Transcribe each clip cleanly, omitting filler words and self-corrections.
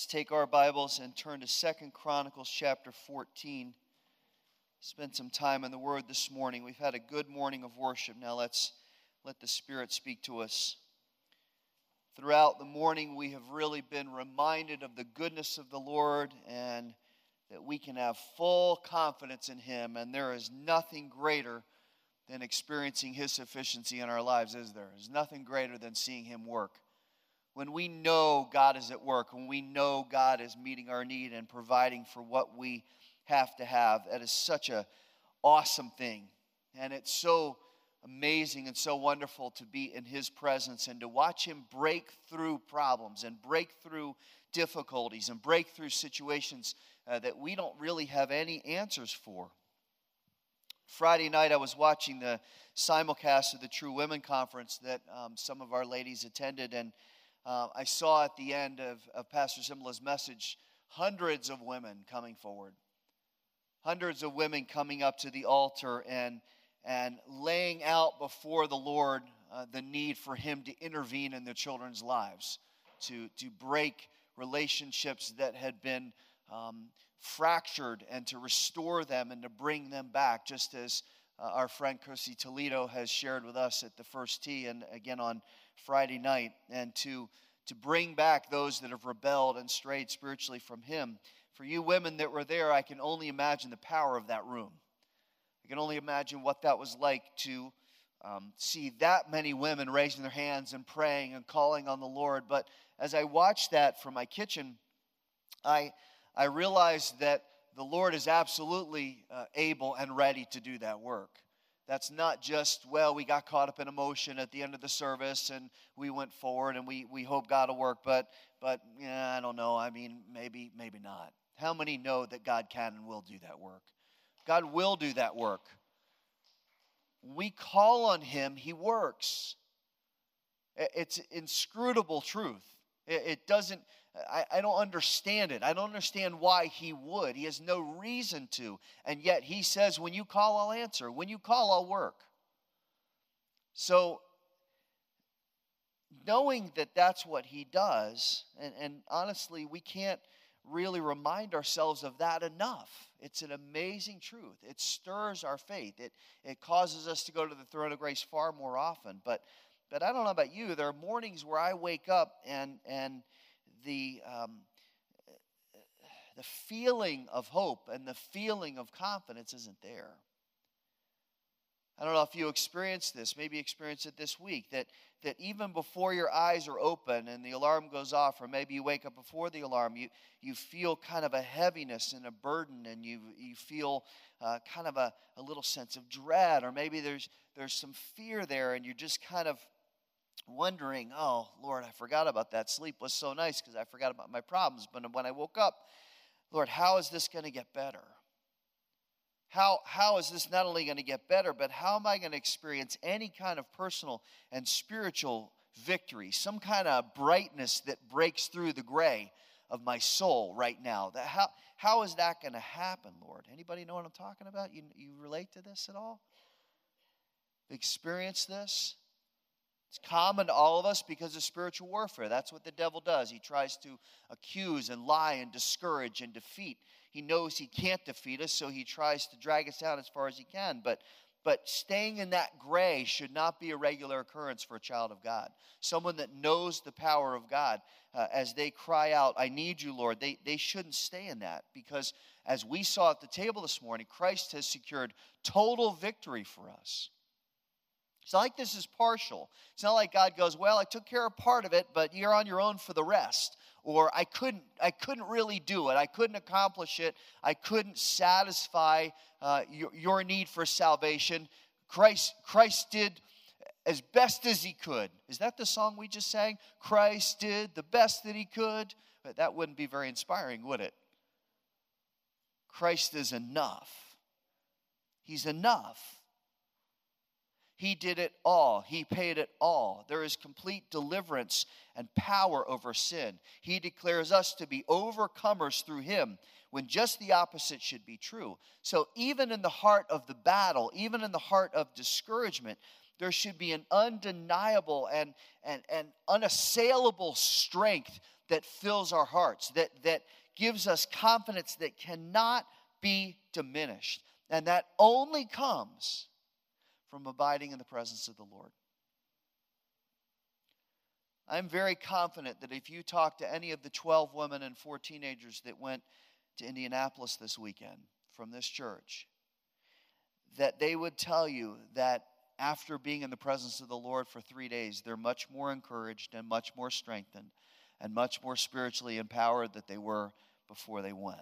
Let's take our Bibles and turn to 2 Chronicles chapter 14. Spend some time in the Word this morning. We've had a good morning of worship. Now let's let the Spirit speak to us. Throughout the morning, we have really been reminded of the goodness of the Lord and that we can have full confidence in Him, and there is nothing greater than experiencing His sufficiency in our lives, is there? There's nothing greater than seeing Him work. When we know God is at work, when we know God is meeting our need and providing for what we have to have, that is such an awesome thing. And it's so amazing and so wonderful to be in His presence and to watch Him break through problems and break through difficulties and break through situations that we don't really have any answers for. Friday night, I was watching the simulcast of the True Women Conference that some of our ladies attended, and I saw at the end of Pastor Simla's message, hundreds of women coming forward. Hundreds of women coming up to the altar and laying out before the Lord the need for Him to intervene in their children's lives, to break relationships that had been fractured and to restore them and to bring them back, just as our friend Kirsi Toledo has shared with us at the First Tee and again on Friday night, and to bring back those that have rebelled and strayed spiritually from Him. For you women that were there, I can only imagine the power of that room. I can only imagine what that was like to see that many women raising their hands and praying and calling on the Lord. But as I watched that from my kitchen, I realized that the Lord is absolutely able and ready to do that work. That's not just, well, we got caught up in emotion at the end of the service and we went forward and we hope God will work, but yeah, I don't know. I mean, maybe not. How many know that God can and will do that work? God will do that work. We call on Him, He works. It's inscrutable truth. It doesn't, I don't understand it. I don't understand why He would. He has no reason to. And yet He says, when you call, I'll answer. When you call, I'll work. So knowing that that's what He does, and honestly, we can't really remind ourselves of that enough. It's an amazing truth. It stirs our faith. It causes us to go to the throne of grace far more often. But I don't know about you. There are mornings where I wake up and the feeling of hope and the feeling of confidence isn't there. I don't know if you experienced this, maybe experienced it this week, that even before your eyes are open and the alarm goes off, or maybe you wake up before the alarm, you feel kind of a heaviness and a burden, and you feel kind of a little sense of dread, or maybe there's some fear there, and you're just kind of wondering, oh, Lord, I forgot about that. Sleep was so nice because I forgot about my problems. But when I woke up, Lord, how is this going to get better? How is this not only going to get better, but how am I going to experience any kind of personal and spiritual victory, some kind of brightness that breaks through the gray of my soul right now? How is that going to happen, Lord? Anybody know what I'm talking about? You relate to this at all? Experience this? It's common to all of us because of spiritual warfare. That's what the devil does. He tries to accuse and lie and discourage and defeat. He knows he can't defeat us, so he tries to drag us down as far as he can. But staying in that gray should not be a regular occurrence for a child of God. Someone that knows the power of God, as they cry out, I need you, Lord, they shouldn't stay in that. Because as we saw at the table this morning, Christ has secured total victory for us. It's not like this is partial. It's not like God goes, well, I took care of part of it, but you're on your own for the rest. Or I couldn't really do it. I couldn't accomplish it. I couldn't satisfy your need for salvation. Christ did as best as He could. Is that the song we just sang? Christ did the best that He could. But that wouldn't be very inspiring, would it? Christ is enough. He's enough. He did it all. He paid it all. There is complete deliverance and power over sin. He declares us to be overcomers through Him, when just the opposite should be true. So even in the heart of the battle, even in the heart of discouragement, there should be an undeniable and unassailable strength that fills our hearts, that gives us confidence that cannot be diminished. And that only comes from abiding in the presence of the Lord. I'm very confident that if you talk to any of the 12 women and 4 teenagers that went to Indianapolis this weekend from this church, that they would tell you that after being in the presence of the Lord for 3 days, they're much more encouraged and much more strengthened and much more spiritually empowered than they were before they went.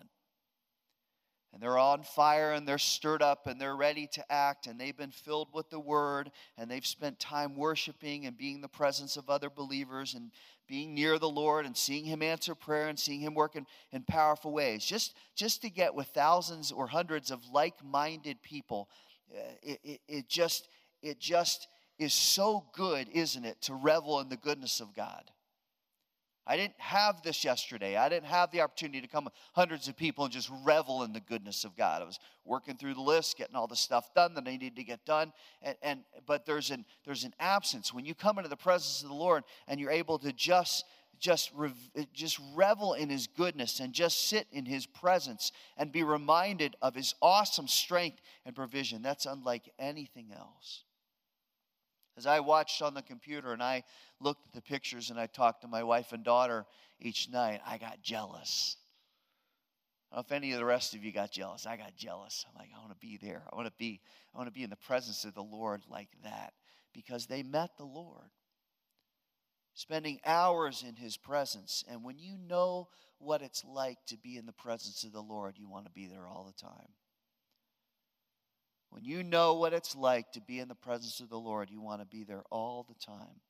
And they're on fire and they're stirred up and they're ready to act and they've been filled with the word and they've spent time worshiping and being in the presence of other believers and being near the Lord and seeing him answer prayer and seeing him work in powerful ways. Just to get with thousands or hundreds of like-minded people, it just is so good, isn't it, to revel in the goodness of God. I didn't have this yesterday. I didn't have the opportunity to come with hundreds of people and just revel in the goodness of God. I was working through the list, getting all the stuff done that I needed to get done. But there's an absence. When you come into the presence of the Lord and you're able to just revel in his goodness and just sit in his presence and be reminded of his awesome strength and provision, that's unlike anything else. As I watched on the computer and I looked at the pictures and I talked to my wife and daughter each night, I got jealous. I don't know if any of the rest of you got jealous. I got jealous. I'm like, I want to be there. I want to be in the presence of the Lord like that, because they met the Lord, spending hours in his presence. And when you know what it's like to be in the presence of the Lord, you want to be there all the time. When you know what it's like to be in the presence of the Lord, you want to be there all the time.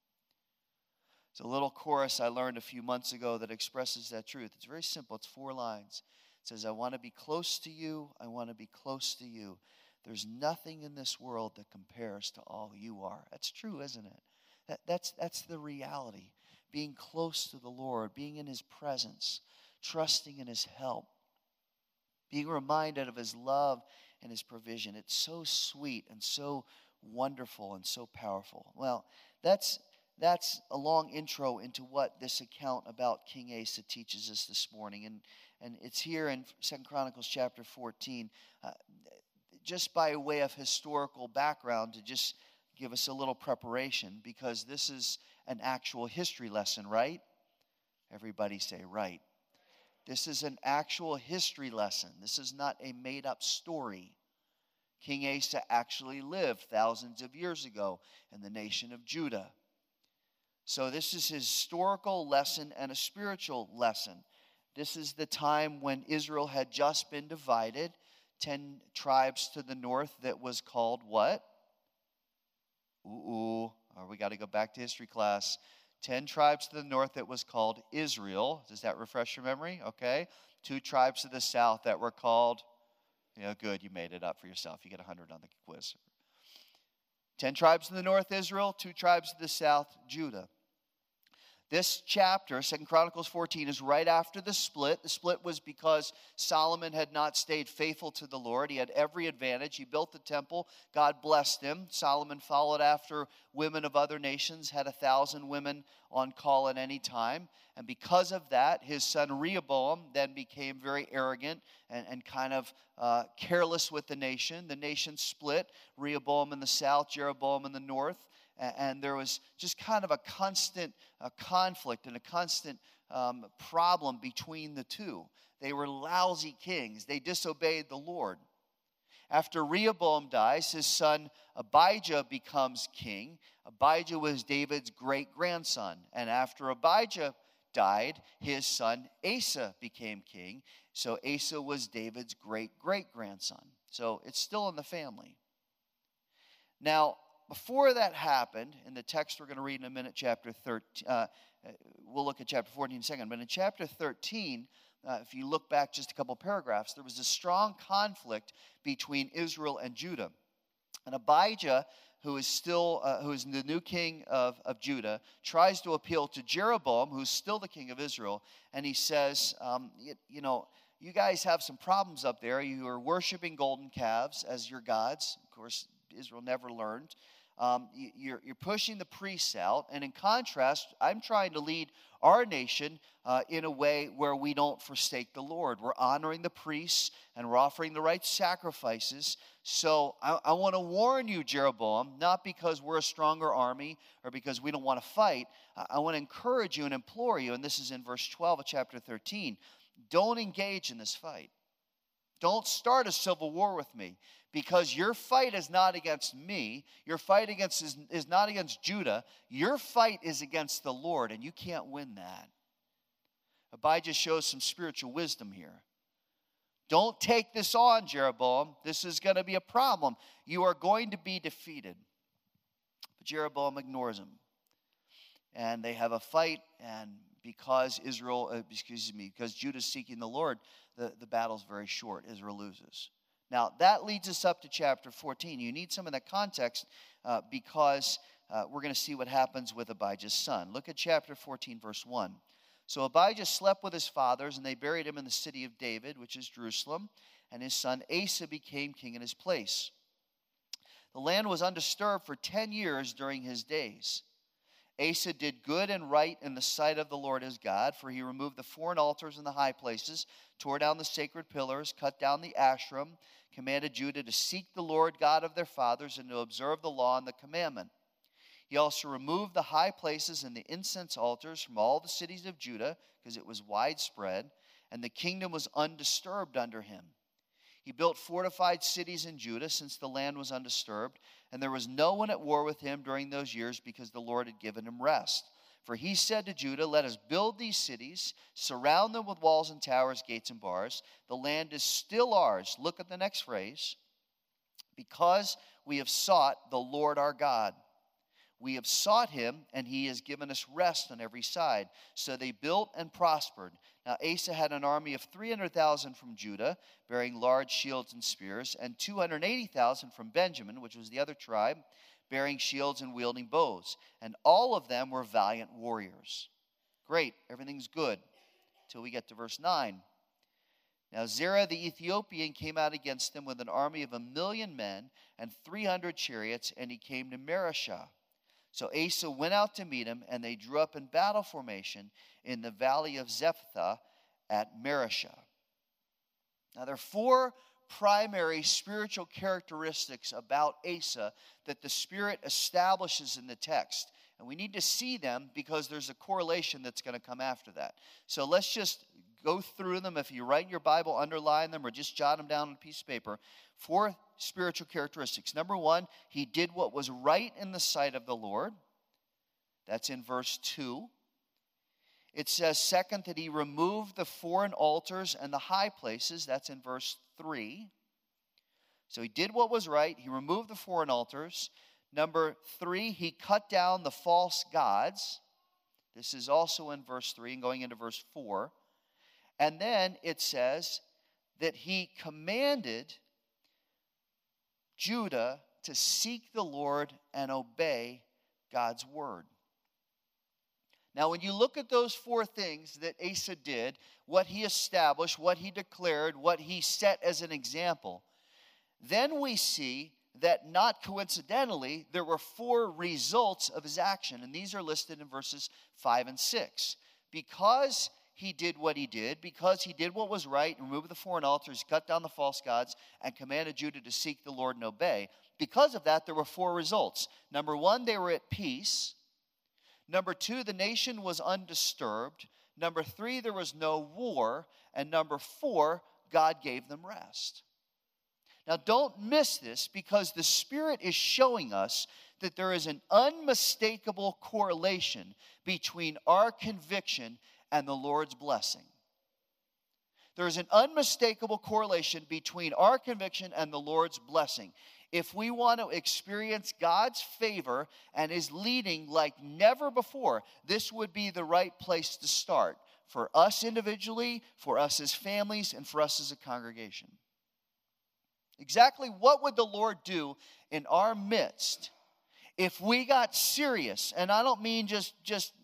It's a little chorus I learned a few months ago that expresses that truth. It's very simple. It's 4 lines. It says, I want to be close to you. I want to be close to you. There's nothing in this world that compares to all you are. That's true, isn't it? That's the reality. Being close to the Lord, being in his presence, trusting in his help, being reminded of his love and his provision. It's so sweet and so wonderful and so powerful. Well, that's a long intro into what this account about King Asa teaches us this morning. And it's here in 2 Chronicles chapter 14. Just by way of historical background to just give us a little preparation, because this is an actual history lesson, right? Everybody say right. This is an actual history lesson. This is not a made-up story. King Asa actually lived thousands of years ago in the nation of Judah. So this is a historical lesson and a spiritual lesson. This is the time when Israel had just been divided, 10 tribes to the north that was called what? We got to go back to history class. 10 tribes to the north that was called Israel. Does that refresh your memory? Okay. 2 tribes to the south that were called, good, you made it up for yourself. You get 100 on the quiz. 10 tribes to the north, Israel. 2 tribes to the south, Judah. This chapter, 2 Chronicles 14, is right after the split. The split was because Solomon had not stayed faithful to the Lord. He had every advantage. He built the temple. God blessed him. Solomon followed after women of other nations, had 1,000 women on call at any time. And because of that, his son Rehoboam then became very arrogant and kind of careless with the nation. The nation split. Rehoboam in the south, Jeroboam in the north. And there was just kind of a constant conflict and a constant problem between the two. They were lousy kings. They disobeyed the Lord. After Rehoboam dies, his son Abijah becomes king. Abijah was David's great-grandson. And after Abijah died, his son Asa became king. So Asa was David's great-great-grandson. So it's still in the family. Now, before that happened, in the text we're going to read in a minute, chapter 13, we'll look at chapter 14 in a second, but in chapter 13, if you look back just a couple paragraphs, there was a strong conflict between Israel and Judah. And Abijah, who is the new king of Judah, tries to appeal to Jeroboam, who's still the king of Israel, and he says, you guys have some problems up there. You are worshiping golden calves as your gods. Of course, Israel never learned. You're pushing the priests out. And in contrast, I'm trying to lead our nation in a way where we don't forsake the Lord. We're honoring the priests and we're offering the right sacrifices. So I want to warn you, Jeroboam, not because we're a stronger army or because we don't want to fight. I want to encourage you and implore you, and this is in verse 12 of chapter 13, don't engage in this fight. Don't start a civil war with me, because your fight is not against me. Your fight is not against Judah. Your fight is against the Lord, and you can't win that. Abijah shows some spiritual wisdom here. Don't take this on, Jeroboam. This is going to be a problem. You are going to be defeated. But Jeroboam ignores him. And they have a fight, and because Judah is seeking the Lord, the battle's very short. Israel loses. Now, that leads us up to chapter 14. You need some of that context because we're going to see what happens with Abijah's son. Look at chapter 14, verse 1. So Abijah slept with his fathers, and they buried him in the city of David, which is Jerusalem, and his son Asa became king in his place. The land was undisturbed for 10 years during his days. Asa did good and right in the sight of the Lord his God, for he removed the foreign altars in the high places, tore down the sacred pillars, cut down the ashram, commanded Judah to seek the Lord God of their fathers and to observe the law and the commandment. He also removed the high places and the incense altars from all the cities of Judah, because it was widespread, and the kingdom was undisturbed under him. He built fortified cities in Judah, since the land was undisturbed, and there was no one at war with him during those years, because the Lord had given him rest. For he said to Judah, "Let us build these cities, surround them with walls and towers, gates and bars. The land is still ours." Look at the next phrase. "Because we have sought the Lord our God. We have sought him, and he has given us rest on every side." So they built and prospered. Now Asa had an army of 300,000 from Judah, bearing large shields and spears, and 280,000 from Benjamin, which was the other tribe, bearing shields and wielding bows. And all of them were valiant warriors. Great, everything's good, until we get to verse 9. Now Zerah the Ethiopian came out against them with an army of 1,000,000 men and 300 chariots, and he came to Mareshah. So Asa went out to meet him, and they drew up in battle formation in the valley of Zephathah at Mareshah. Now, there are four primary spiritual characteristics about Asa that the Spirit establishes in the text. And we need to see them, because there's a correlation that's going to come after that. So let's just go through them. If you write in your Bible, underline them, or just jot them down on a piece of paper. Four spiritual characteristics. Number one, he did what was right in the sight of the Lord. That's in verse 2. It says, second, that he removed the foreign altars and the high places. That's in verse 3. So he did what was right. He removed the foreign altars. Number 3, he cut down the false gods. This is also in verse 3 and going into verse 4. And then it says that he commanded Judah to seek the Lord and obey God's word. Now, when you look at those four things that Asa did, what he established, what he declared, what he set as an example, then we see that not coincidentally, there were four results of his action, and these are listed in verses 5 and 6. Because he did what he did, because he did what was right, removed the foreign altars, cut down the false gods, and commanded Judah to seek the Lord and obey. Because of that, there were four results. Number one, they were at peace. Number two, the nation was undisturbed. Number three, there was no war. And number four, God gave them rest. Now, don't miss this, because the Spirit is showing us that there is an unmistakable correlation between our conviction and the Lord's blessing. There is an unmistakable correlation between our conviction and the Lord's blessing. If we want to experience God's favor and his leading like never before, this would be the right place to start for us individually, for us as families, and for us as a congregation. Exactly what would the Lord do in our midst if we got serious? And I don't mean just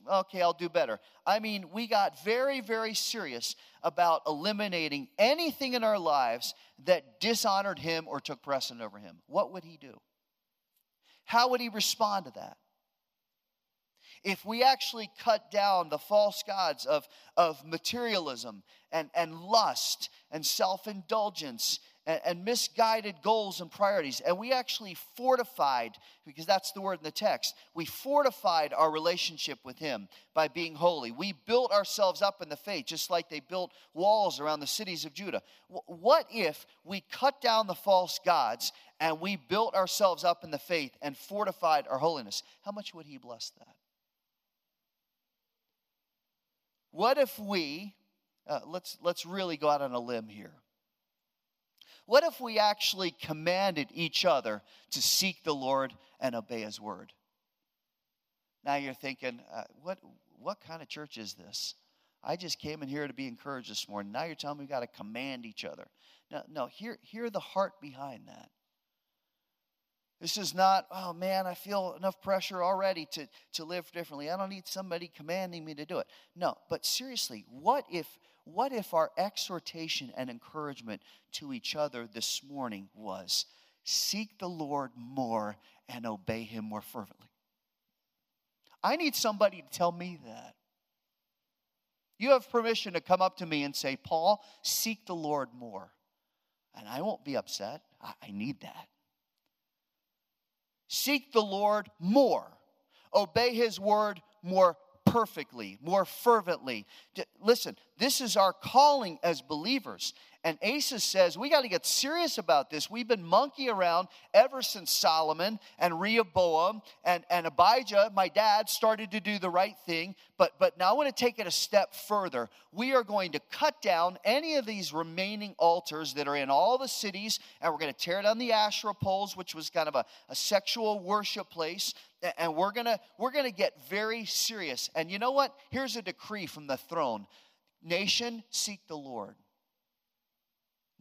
okay, I'll do better. I mean, we got very, very serious about eliminating anything in our lives that dishonored him or took precedent over him. What would he do? How would he respond to that? If we actually cut down the false gods of materialism and lust and self-indulgence and misguided goals and priorities, and we actually fortified, because that's the word in the text, we fortified our relationship with him by being holy. We built ourselves up in the faith, just like they built walls around the cities of Judah. What if we cut down the false gods and we built ourselves up in the faith and fortified our holiness? How much would he bless that? What if we, let's really go out on a limb here. What if we actually commanded each other to seek the Lord and obey his word? Now you're thinking, what kind of church is this? I just came in here to be encouraged this morning. Now you're telling me we've got to command each other. No, hear the heart behind that. This is not, oh man, I feel enough pressure already to live differently. I don't need somebody commanding me to do it. No, but seriously, what if our exhortation and encouragement to each other this morning was, seek the Lord more and obey him more fervently? I need somebody to tell me that. You have permission to come up to me and say, Paul, seek the Lord more. And I won't be upset. I need that. Seek the Lord more. Obey his word more perfectly, more fervently. Listen, this is our calling as believers. And Asa says, we got to get serious about this. We've been monkey around ever since Solomon and Rehoboam and Abijah, my dad, started to do the right thing. But now I want to take it a step further. We are going to cut down any of these remaining altars that are in all the cities, and we're going to tear down the Asherah poles, which was kind of a sexual worship place. And we're going to get very serious. And you know what? Here's a decree from the throne. Nation, seek the Lord.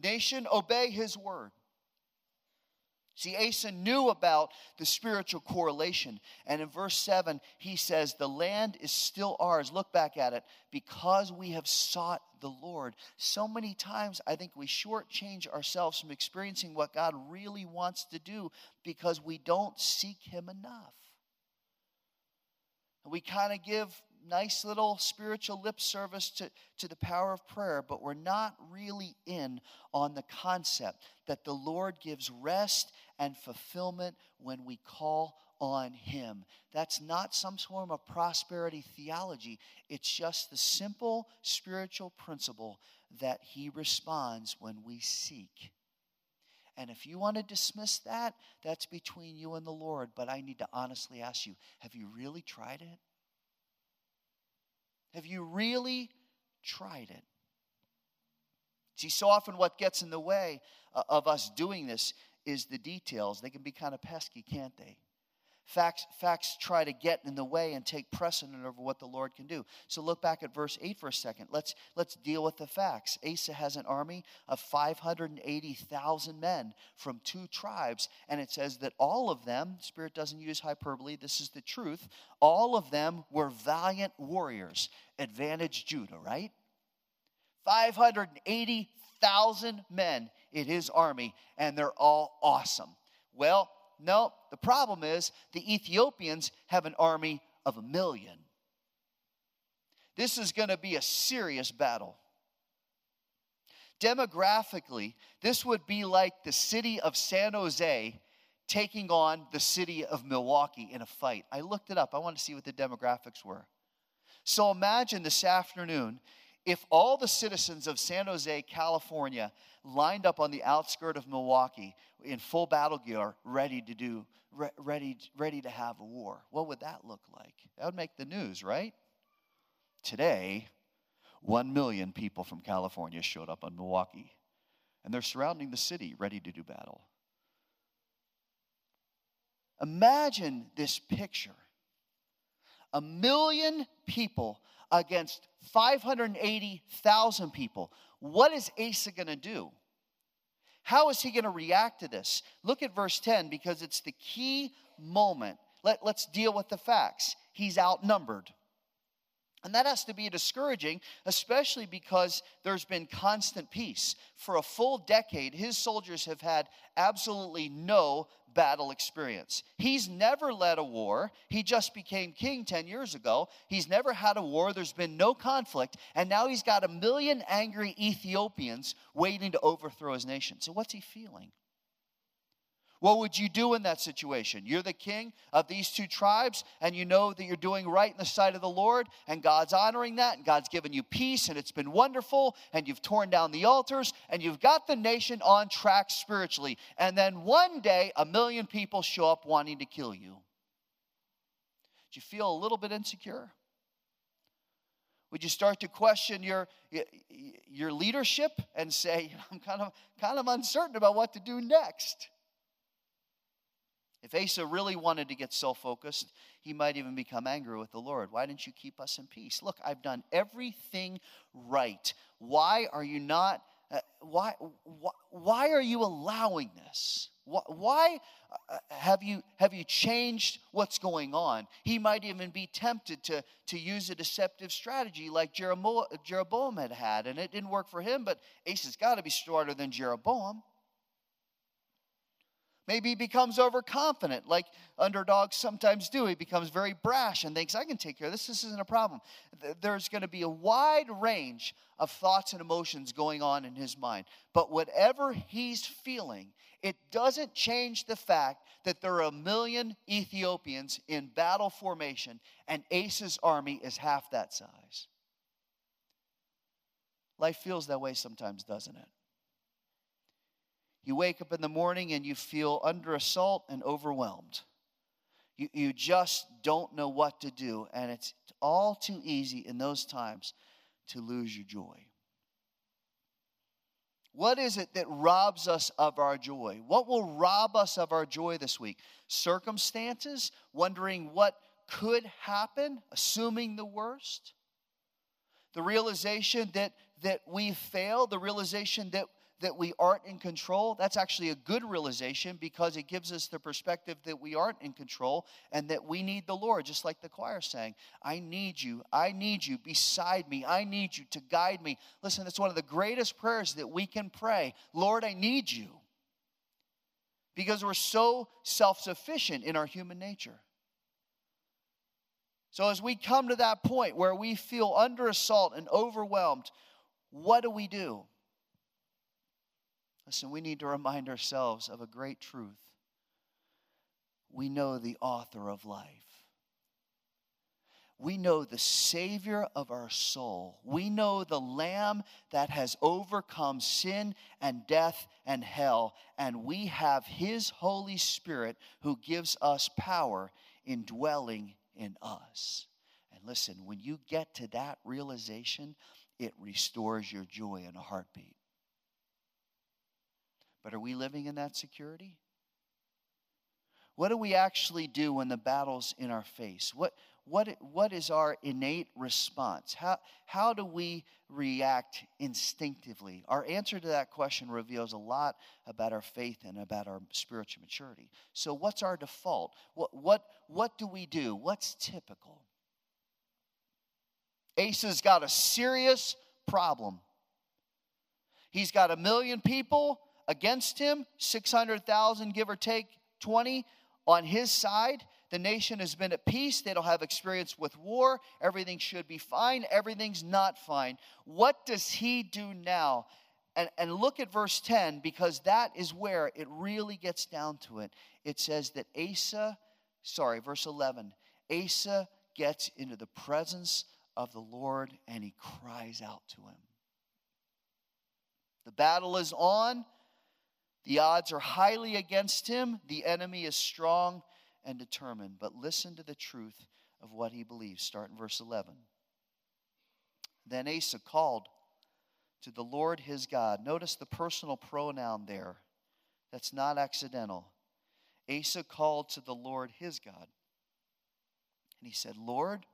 Nation, obey his word. See, Asa knew about the spiritual correlation. And in verse 7, he says, the land is still ours. Look back at it. Because we have sought the Lord. So many times, I think we shortchange ourselves from experiencing what God really wants to do because we don't seek him enough. And we kind of give nice little spiritual lip service to the power of prayer, but we're not really in on the concept that the Lord gives rest and fulfillment when we call on him. That's not some form of prosperity theology. It's just the simple spiritual principle that he responds when we seek. And if you want to dismiss that, that's between you and the Lord. But I need to honestly ask you, have you really tried it? Have you really tried it? See, so often what gets in the way of us doing this is the details. They can be kind of pesky, can't they? Facts try to get in the way and take precedent over what the Lord can do. So look back at verse 8 for a second. Let's deal with the facts. Asa has an army of 580,000 men from 2 tribes. And it says that all of them, Spirit doesn't use hyperbole, this is the truth, all of them were valiant warriors. Advantage Judah, right? 580,000 men in his army, and they're all awesome. Well, no, the problem is the Ethiopians have an army of 1,000,000. This is going to be a serious battle. Demographically, this would be like the city of San Jose taking on the city of Milwaukee in a fight. I looked it up. I wanted to see what the demographics were. So imagine this afternoon if all the citizens of San Jose, California, lined up on the outskirts of Milwaukee in full battle gear, ready to have a war. What would that look like? That would make the news, right? Today, 1,000,000 people from California showed up on Milwaukee, and they're surrounding the city ready to do battle. Imagine this picture. 1,000,000 people against 580,000 people. What is Asa going to do? How is he going to react to this? Look at verse 10 because it's the key moment. Let's deal with the facts. He's outnumbered. And that has to be discouraging, especially because there's been constant peace. For a full decade, his soldiers have had absolutely no battle experience. He's never led a war. He just became king 10 years ago. He's never had a war. There's been no conflict. And now he's got 1 million angry Ethiopians waiting to overthrow his nation. So what's he feeling? What would you do in that situation? You're the king of these two tribes, and you know that you're doing right in the sight of the Lord, and God's honoring that, and God's given you peace, and it's been wonderful, and you've torn down the altars, and you've got the nation on track spiritually. And then one day, 1 million people show up wanting to kill you. Do you feel a little bit insecure? Would you start to question your leadership and say, I'm kind of uncertain about what to do next? If Asa really wanted to get self-focused, he might even become angry with the Lord. Why didn't you keep us in peace? Look, I've done everything right. Why are you not, why are you allowing this? Why have you changed what's going on? He might even be tempted to use a deceptive strategy like Jeroboam had, and it didn't work for him, but Asa's got to be smarter than Jeroboam. Maybe he becomes overconfident, like underdogs sometimes do. He becomes very brash and thinks, I can take care of this. This isn't a problem. There's going to be a wide range of thoughts and emotions going on in his mind. But whatever he's feeling, it doesn't change the fact that there are 1 million Ethiopians in battle formation, and Asa's army is half that size. Life feels that way sometimes, doesn't it? You wake up in the morning and you feel under assault and overwhelmed. You just don't know what to do. And it's all too easy in those times to lose your joy. What is it that robs us of our joy? What will rob us of our joy this week? Circumstances, wondering what could happen, assuming the worst. The realization that we failed, the realization that we aren't in control. That's actually a good realization because it gives us the perspective that we aren't in control and that we need the Lord, just like the choir sang. I need you beside me. I need you to guide me. Listen, that's one of the greatest prayers that we can pray. Lord, I need you. Because we're so self-sufficient in our human nature. So as we come to that point where we feel under assault and overwhelmed, what do? Listen, we need to remind ourselves of a great truth. We know the author of life. We know the Savior of our soul. We know the Lamb that has overcome sin and death and hell. And we have His Holy Spirit who gives us power indwelling in us. And listen, when you get to that realization, it restores your joy in a heartbeat. But are we living in that security? What do we actually do when the battle's in our face? What is our innate response? How do we react instinctively? Our answer to that question reveals a lot about our faith and about our spiritual maturity. So what's our default? What do we do? What's typical? Asa's got a serious problem. He's got 1 million people against him, 600,000, give or take 20, on his side. The nation has been at peace. They don't have experience with war. Everything should be fine. Everything's not fine. What does he do now? And look at verse 10, because that is where it really gets down to it. It says that verse 11, Asa gets into the presence of the Lord and he cries out to him. The battle is on. The odds are highly against him. The enemy is strong and determined. But listen to the truth of what he believes. Start in verse 11. Then Asa called to the Lord his God. Notice the personal pronoun there. That's not accidental. Asa called to the Lord his God. And he said, Lord,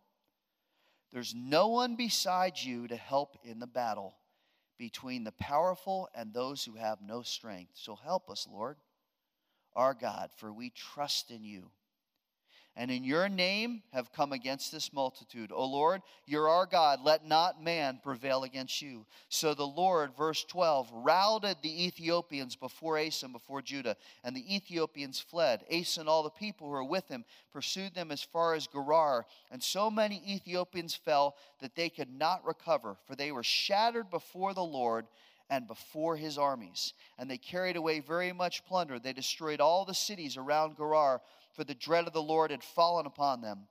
there's no one besides you to help in the battle between the powerful and those who have no strength. So help us, Lord, our God, for we trust in you. and in your name have come against this multitude. O Lord, you're our God. Let not man prevail against you. So the Lord, verse 12, routed the Ethiopians before Asa and before Judah, and the Ethiopians fled. Asa and all the people who were with him pursued them as far as Gerar, and so many Ethiopians fell that they could not recover, for they were shattered before the Lord and before his armies. And they carried away very much plunder. They destroyed all the cities around Gerar, for the dread of the Lord had fallen upon them.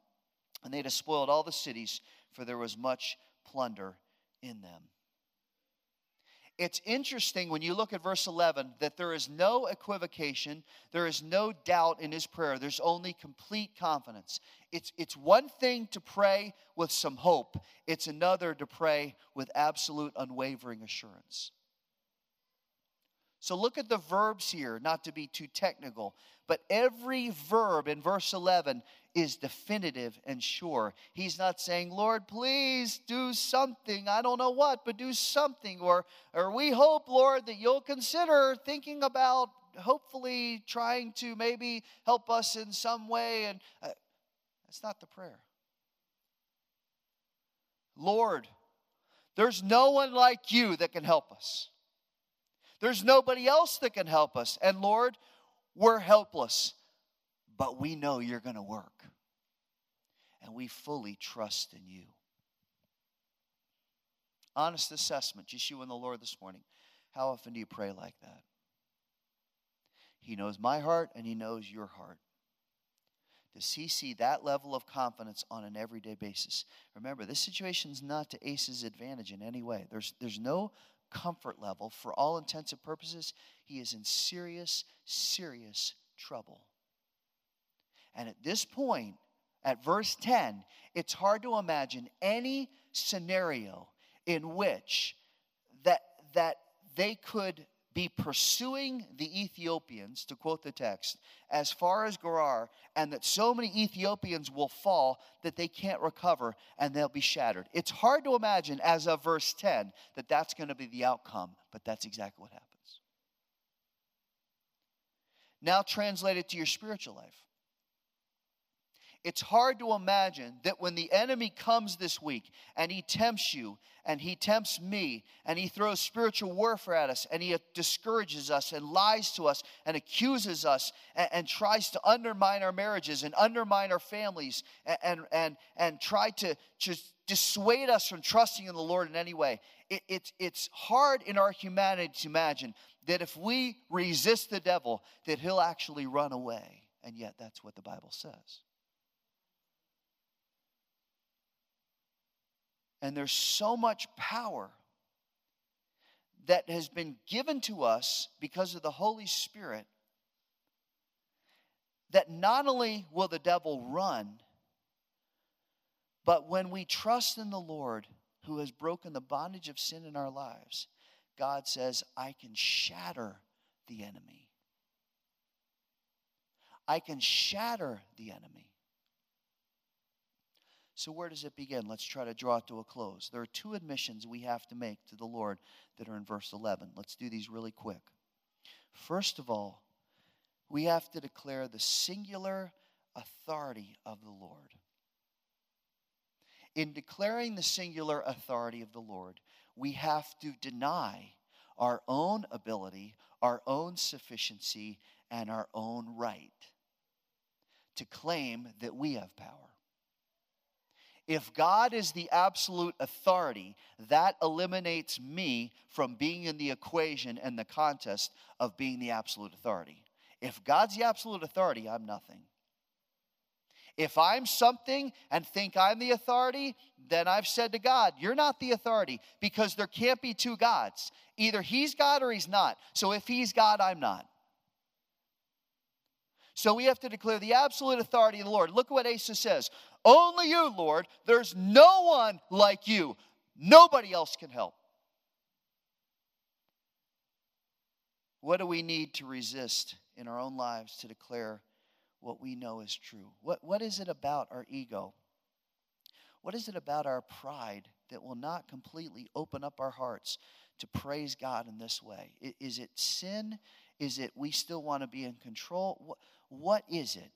And they despoiled all the cities, for there was much plunder in them. It's interesting when you look at verse 11 that there is no equivocation, there is no doubt in his prayer, there's only complete confidence. It's one thing to pray with some hope, it's another to pray with absolute unwavering assurance. So look at the verbs here, not to be too technical, but every verb in verse 11 is definitive and sure. He's not saying, Lord, please do something. I don't know what, but do something. Or we hope, Lord, that you'll consider thinking about hopefully trying to maybe help us in some way. And that's not the prayer. Lord, there's no one like you that can help us. There's nobody else that can help us. And Lord, we're helpless, but we know you're going to work. And we fully trust in you. Honest assessment, just you and the Lord this morning. How often do you pray like that? He knows my heart and he knows your heart. Does he see that level of confidence on an everyday basis? Remember, this situation's not to Asa's advantage in any way. There's no comfort level. For all intents and purposes, he is in serious, serious trouble. And at this point, at verse 10, it's hard to imagine any scenario in which that they could be pursuing the Ethiopians, to quote the text, as far as Gerar, and that so many Ethiopians will fall that they can't recover and they'll be shattered. It's hard to imagine as of verse 10 that that's going to be the outcome, but that's exactly what happens. Now translate it to your spiritual life. It's hard to imagine that when the enemy comes this week and he tempts you and he tempts me and he throws spiritual warfare at us and he discourages us and lies to us and accuses us and tries to undermine our marriages and undermine our families and try to just dissuade us from trusting in the Lord in any way. It's hard in our humanity to imagine that if we resist the devil, that he'll actually run away. And yet that's what the Bible says. And there's so much power that has been given to us because of the Holy Spirit that not only will the devil run, but when we trust in the Lord who has broken the bondage of sin in our lives, God says, I can shatter the enemy. I can shatter the enemy. So where does it begin? Let's try to draw it to a close. There are two admissions we have to make to the Lord that are in verse 11. Let's do these really quick. First of all, we have to declare the singular authority of the Lord. In declaring the singular authority of the Lord, we have to deny our own ability, our own sufficiency, and our own right to claim that we have power. If God is the absolute authority, that eliminates me from being in the equation and the contest of being the absolute authority. If God's the absolute authority, I'm nothing. If I'm something and think I'm the authority, then I've said to God, you're not the authority, because there can't be two gods. Either he's God or he's not. So if he's God, I'm not. So we have to declare the absolute authority of the Lord. Look what Asa says. Only you, Lord. There's no one like you. Nobody else can help. What do we need to resist in our own lives to declare what we know is true? What is it about our ego? What is it about our pride that will not completely open up our hearts to praise God in this way? Is it sin? Is it we still want to be in control? What is it?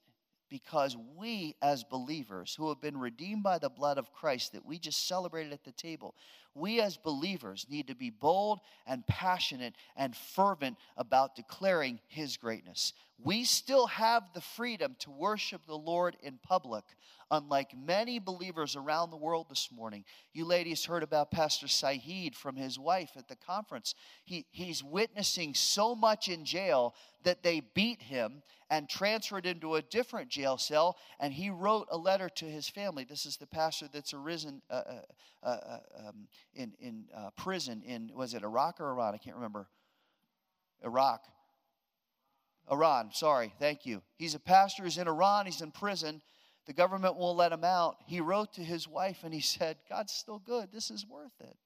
because we as believers who have been redeemed by the blood of Christ that we just celebrated at the table, we as believers need to be bold and passionate and fervent about declaring his greatness. We still have the freedom to worship the Lord in public, unlike many believers around the world this morning. You ladies heard about Pastor Saheed from his wife at the conference. He's witnessing so much in jail that they beat him and transferred into a different jail cell, and he wrote a letter to his family. This is the pastor that's arisen in prison in, was it Iraq or Iran? I can't remember. Iran, sorry, thank you. He's a pastor who's in Iran. He's in prison. The government won't let him out. He wrote to his wife and he said, God's still good. This is worth it.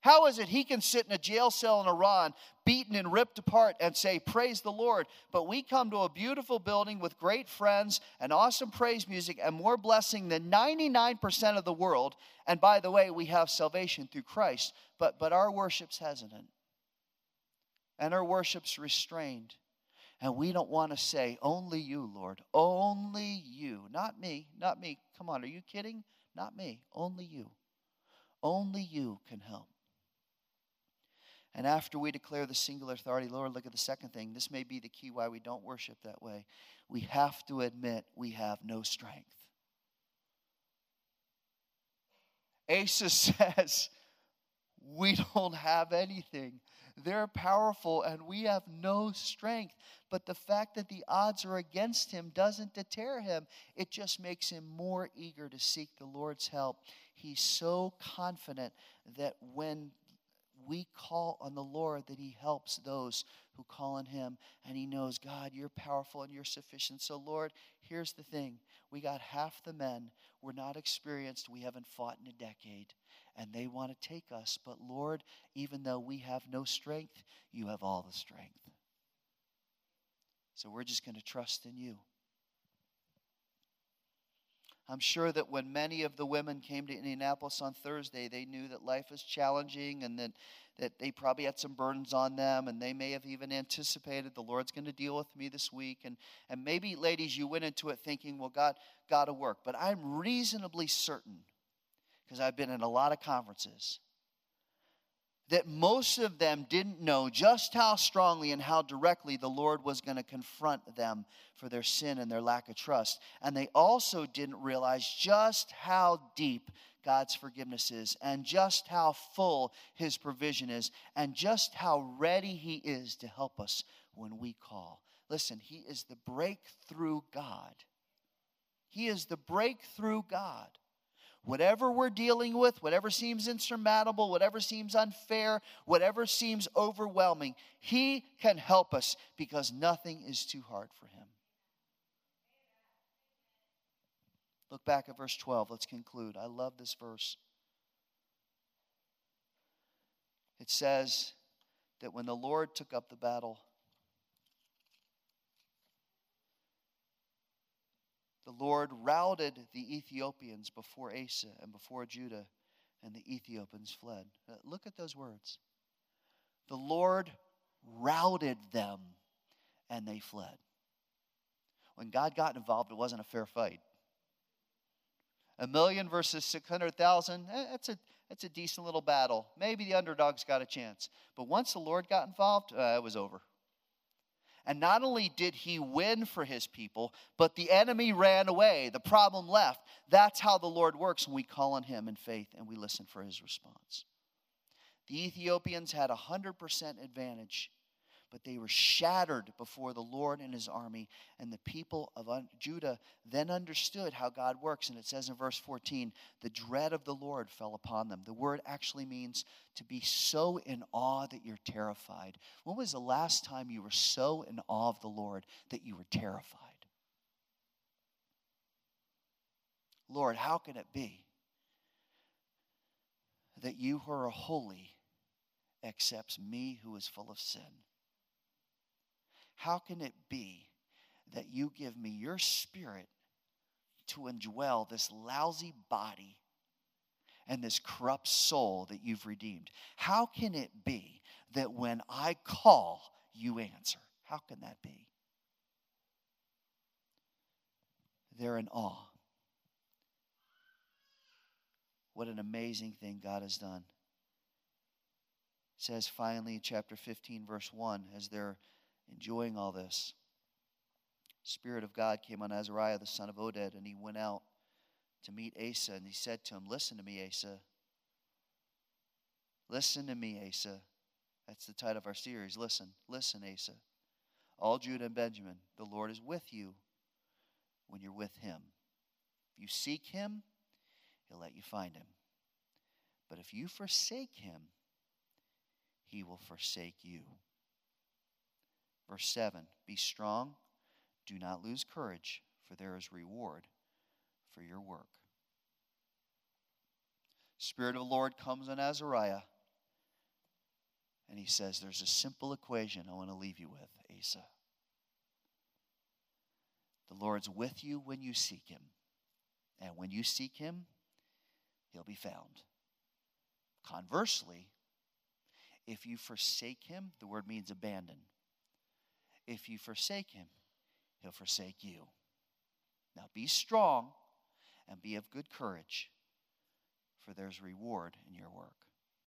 How is it he can sit in a jail cell in Iran, beaten and ripped apart, and say, praise the Lord, but we come to a beautiful building with great friends and awesome praise music and more blessing than 99% of the world. And by the way, we have salvation through Christ, but our worship's hesitant. And our worship's restrained. And we don't want to say, only you, Lord, only you. Not me. Come on, are you kidding? Not me, only you. Only you can help. And after we declare the singular authority, Lord, look at the second thing. This may be the key why we don't worship that way. We have to admit we have no strength. Asa says, we don't have anything. They're powerful and we have no strength. But the fact that the odds are against him doesn't deter him. It just makes him more eager to seek the Lord's help. He's so confident that when we call on the Lord, that he helps those who call on him. And he knows, God, you're powerful and you're sufficient. So, Lord, here's the thing. We got half the men. We're not experienced. We haven't fought in a decade. And they want to take us. But, Lord, even though we have no strength, you have all the strength. So we're just going to trust in you. I'm sure that when many of the women came to Indianapolis on Thursday, they knew that life was challenging and that they probably had some burdens on them, and they may have even anticipated the Lord's going to deal with me this week. And maybe, ladies, you went into it thinking, well, God got to work. But I'm reasonably certain, because I've been in a lot of conferences, that most of them didn't know just how strongly and how directly the Lord was going to confront them for their sin and their lack of trust. And they also didn't realize just how deep God's forgiveness is, and just how full his provision is, and just how ready he is to help us when we call. Listen, he is the breakthrough God. He is the breakthrough God. Whatever we're dealing with, whatever seems insurmountable, whatever seems unfair, whatever seems overwhelming, he can help us because nothing is too hard for him. Look back at verse 12. Let's conclude. I love this verse. It says that when the Lord took up the battle, the Lord routed the Ethiopians before Asa and before Judah, and the Ethiopians fled. Look at those words. The Lord routed them, and they fled. When God got involved, it wasn't a fair fight. 1,000,000 versus 600,000, that's a decent little battle. Maybe the underdogs got a chance. But once the Lord got involved, it was over. And not only did he win for his people, but the enemy ran away. The problem left. That's how the Lord works when we call on him in faith and we listen for his response. The Ethiopians had 100% advantage, but they were shattered before the Lord and his army. And the people of Judah then understood how God works. And it says in verse 14, the dread of the Lord fell upon them. The word actually means to be so in awe that you're terrified. When was the last time you were so in awe of the Lord that you were terrified? Lord, how can it be that you who are holy accepts me who is full of sin? How can it be that you give me your spirit to indwell this lousy body and this corrupt soul that you've redeemed? How can it be that when I call, you answer? How can that be? they're in awe. What an amazing thing God has done. It says finally, chapter 15, verse 1, as they're enjoying all this, Spirit of God came on Azariah, the son of Oded, and he went out to meet Asa, and he said to him, "Listen to me, Asa. Listen to me, Asa." That's the title of our series. Listen, Asa. All Judah and Benjamin, the Lord is with you when you're with him. If you seek him, he'll let you find him. But if you forsake him, he will forsake you. Verse 7, be strong, do not lose courage, for there is reward for your work. Spirit of the Lord comes on Azariah, and he says, there's a simple equation I want to leave you with, Asa. The Lord's with you when you seek him. And when you seek him, he'll be found. Conversely, if you forsake him, the word means abandon. If you forsake him, he'll forsake you. Now be strong and be of good courage, for there's reward in your work.